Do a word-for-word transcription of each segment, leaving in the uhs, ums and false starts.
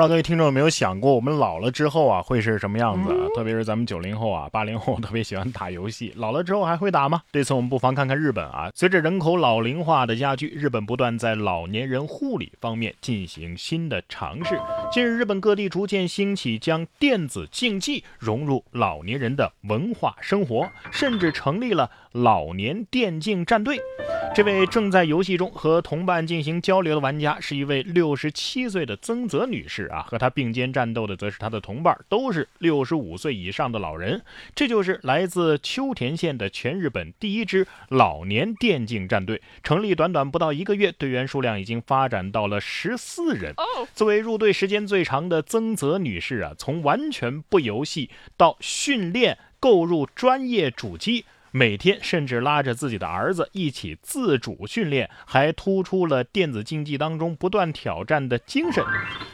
不知道各位听众有没有想过，我们老了之后啊会是什么样子、啊、特别是咱们九零后啊八零后特别喜欢打游戏，老了之后还会打吗？这次我们不妨看看日本啊。随着人口老龄化的加剧，日本不断在老年人护理方面进行新的尝试。近日日本各地逐渐兴起将电子竞技融入老年人的文化生活，甚至成立了老年电竞战队。这位正在游戏中和同伴进行交流的玩家是一位六十七岁的曾泽女士啊，和她并肩战斗的则是她的同伴，都是六十五岁以上的老人。这就是来自秋田县的全日本第一支老年电竞战队，成立短短不到一个月，队员数量已经发展到了十四人。作为入队时间最长的曾泽女士啊，从完全不游戏到训练，购入专业主机。每天甚至拉着自己的儿子一起自主训练，还突出了电子竞技当中不断挑战的精神。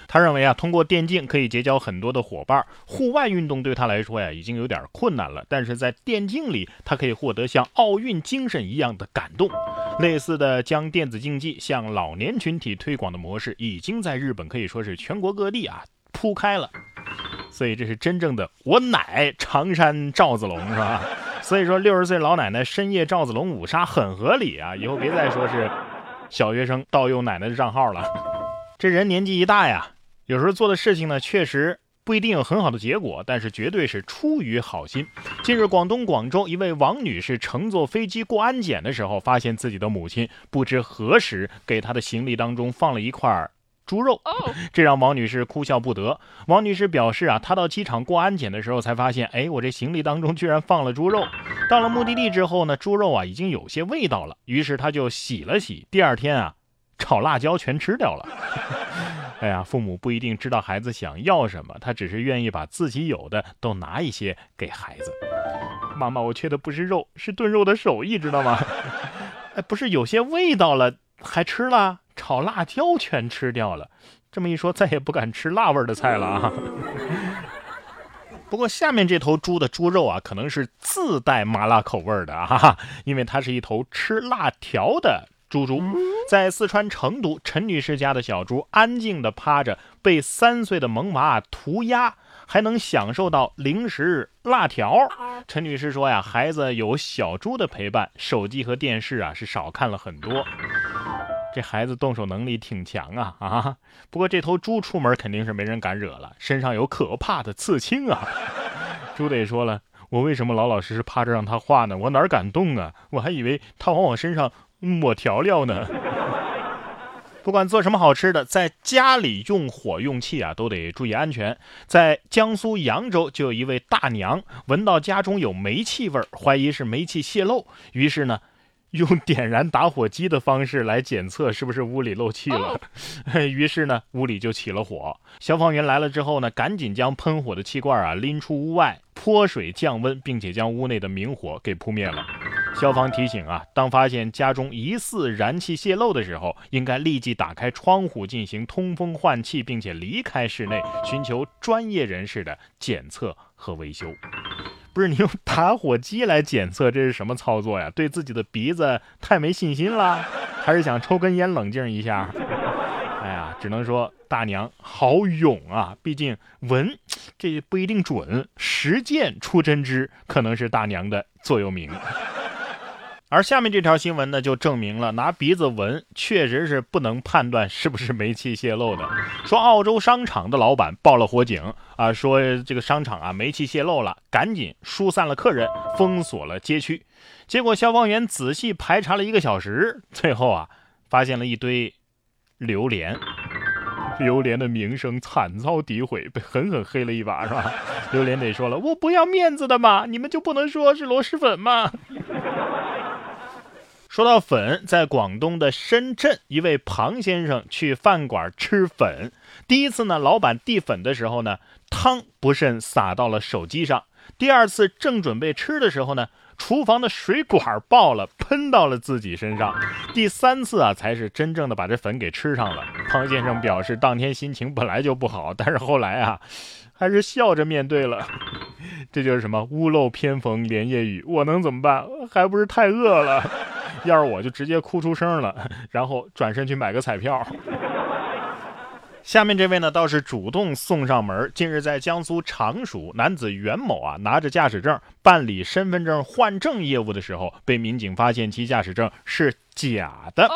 他认为啊，通过电竞可以结交很多的伙伴，户外运动对他来说呀已经有点困难了，但是在电竞里他可以获得像奥运精神一样的感动。类似的将电子竞技向老年群体推广的模式已经在日本可以说是全国各地啊铺开了，所以这是真正的我乃常山赵子龙，是吧？所以说六十岁老奶奶深夜赵子龙五杀很合理啊，以后别再说是小学生盗用奶奶的账号了。这人年纪一大呀，有时候做的事情呢确实不一定有很好的结果，但是绝对是出于好心。近日广东广州一位王女士乘坐飞机过安检的时候，发现自己的母亲不知何时给她的行李当中放了一块猪肉，这让王女士哭笑不得。王女士表示啊，她到机场过安检的时候才发现，哎，我这行李当中居然放了猪肉。到了目的地之后呢，猪肉啊已经有些味道了，于是她就洗了洗，第二天啊炒辣椒全吃掉了。哎呀，父母不一定知道孩子想要什么，他只是愿意把自己有的都拿一些给孩子。妈妈，我缺的不是肉，是炖肉的手艺，知道吗？哎，不是有些味道了还吃了？炒辣椒全吃掉了，这么一说再也不敢吃辣味的菜了啊。不过下面这头猪的猪肉啊可能是自带麻辣口味的啊，因为它是一头吃辣条的猪猪。在四川成都，陈女士家的小猪安静地趴着被三岁的萌娃涂鸦，还能享受到零食辣条。陈女士说呀，孩子有小猪的陪伴，手机和电视啊是少看了很多。这孩子动手能力挺强啊啊！不过这头猪出门肯定是没人敢惹了，身上有可怕的刺青啊。猪得说了，我为什么老老实实趴着让他画呢？我哪敢动啊？我还以为他往我身上抹调料呢。不管做什么好吃的，在家里用火用气啊，都得注意安全。在江苏扬州，就有一位大娘闻到家中有煤气味，怀疑是煤气泄漏，于是呢，用点燃打火机的方式来检测是不是屋里漏气了，于是呢，屋里就起了火。消防员来了之后呢，赶紧将喷火的气罐啊拎出屋外，泼水降温，并且将屋内的明火给扑灭了。消防提醒啊，当发现家中疑似燃气泄漏的时候，应该立即打开窗户进行通风换气，并且离开室内，寻求专业人士的检测和维修。不是，你用打火机来检测，这是什么操作呀？对自己的鼻子太没信心了，还是想抽根烟冷静一下？哎呀，只能说大娘好勇啊！毕竟闻这不一定准，实践出真知，可能是大娘的座右铭。而下面这条新闻呢，就证明了拿鼻子闻确实是不能判断是不是煤气泄漏的。说澳洲商场的老板报了火警啊，说这个商场啊煤气泄漏了，赶紧疏散了客人，封锁了街区。结果消防员仔细排查了一个小时，最后啊发现了一堆榴莲。榴莲的名声惨遭诋毁，被狠狠黑了一把，是吧？榴莲得说了，我不要面子的嘛，你们就不能说是螺蛳粉吗？说到粉，在广东的深圳，一位庞先生去饭馆吃粉，第一次呢，老板递粉的时候呢，汤不慎洒到了手机上；第二次正准备吃的时候呢，厨房的水管爆了，喷到了自己身上；第三次啊，才是真正的把这粉给吃上了。庞先生表示，当天心情本来就不好，但是后来啊，还是笑着面对了。这就是什么屋漏偏逢连夜雨，我能怎么办？还不是太饿了。要是我就直接哭出声了，然后转身去买个彩票。下面这位呢倒是主动送上门。近日在江苏常熟，男子袁某啊拿着驾驶证办理身份证换证业务的时候，被民警发现其驾驶证是假的。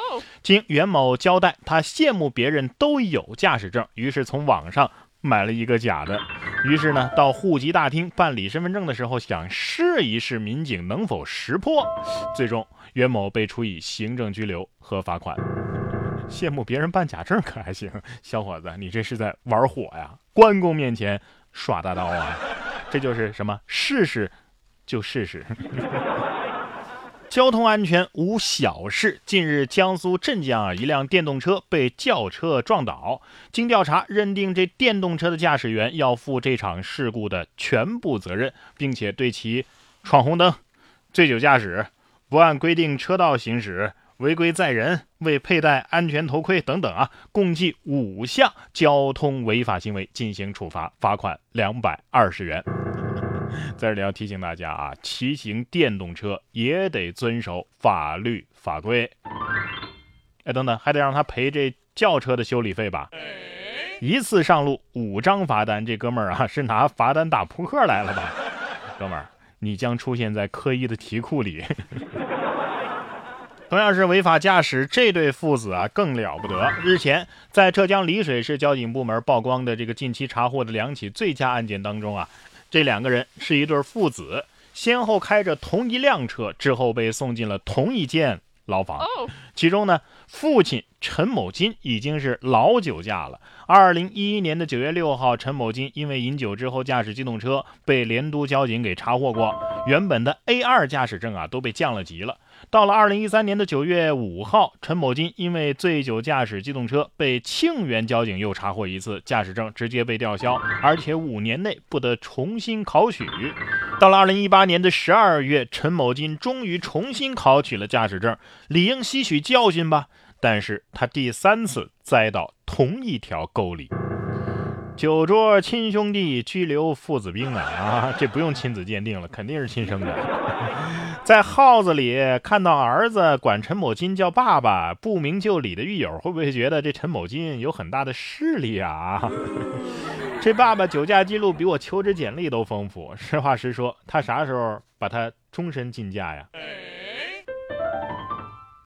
经袁某交代，他羡慕别人都有驾驶证，于是从网上买了一个假的，于是呢到户籍大厅办理身份证的时候，想试一试民警能否识破。最终袁某被处以行政拘留和罚款。羡慕别人办假证可还行，小伙子你这是在玩火呀，关公面前耍大刀啊。这就是什么试试就试试。交通安全无小事。近日江苏镇江啊，一辆电动车被轿车撞倒，经调查认定这电动车的驾驶员要负这场事故的全部责任，并且对其闯红灯、醉酒驾驶、不按规定车道行驶、违规载人、未佩戴安全头盔等等啊，共计五项交通违法行为进行处罚，罚款两百二十元。在这里要提醒大家啊，骑行电动车也得遵守法律法规。哎，等等，还得让他赔这轿车的修理费吧？一次上路五张罚单，这哥们儿啊是拿罚单打扑克来了吧？哥们儿，你将出现在科一的题库里。同样是违法驾驶，这对父子啊更了不得。日前，在浙江丽水市交警部门曝光的这个近期查获的两起醉驾案件当中啊，这两个人是一对父子，先后开着同一辆车，之后被送进了同一间牢房。其中呢，父亲陈某金已经是老酒驾了。二零一一年的九月六号，陈某金因为饮酒之后驾驶机动车，被莲都交警给查获过。原本的 A 二 驾驶证啊都被降了级了。到了二零一三年的九月五号，陈某金因为醉酒驾驶机动车，被庆元交警又查获一次，驾驶证直接被吊销，而且五年内不得重新考取。到了二零一八年的十二月，陈某金终于重新考取了驾驶证，理应吸取教训吧。但是他第三次栽到同一条沟里。酒桌亲兄弟，拘留父子兵啊！啊，这不用亲子鉴定了，肯定是亲生的。在号子里看到儿子管陈某金叫爸爸，不明就里的狱友会不会觉得这陈某金有很大的势力啊？这爸爸酒驾记录比我求职简历都丰富。实话实说，他啥时候把他终身禁驾呀？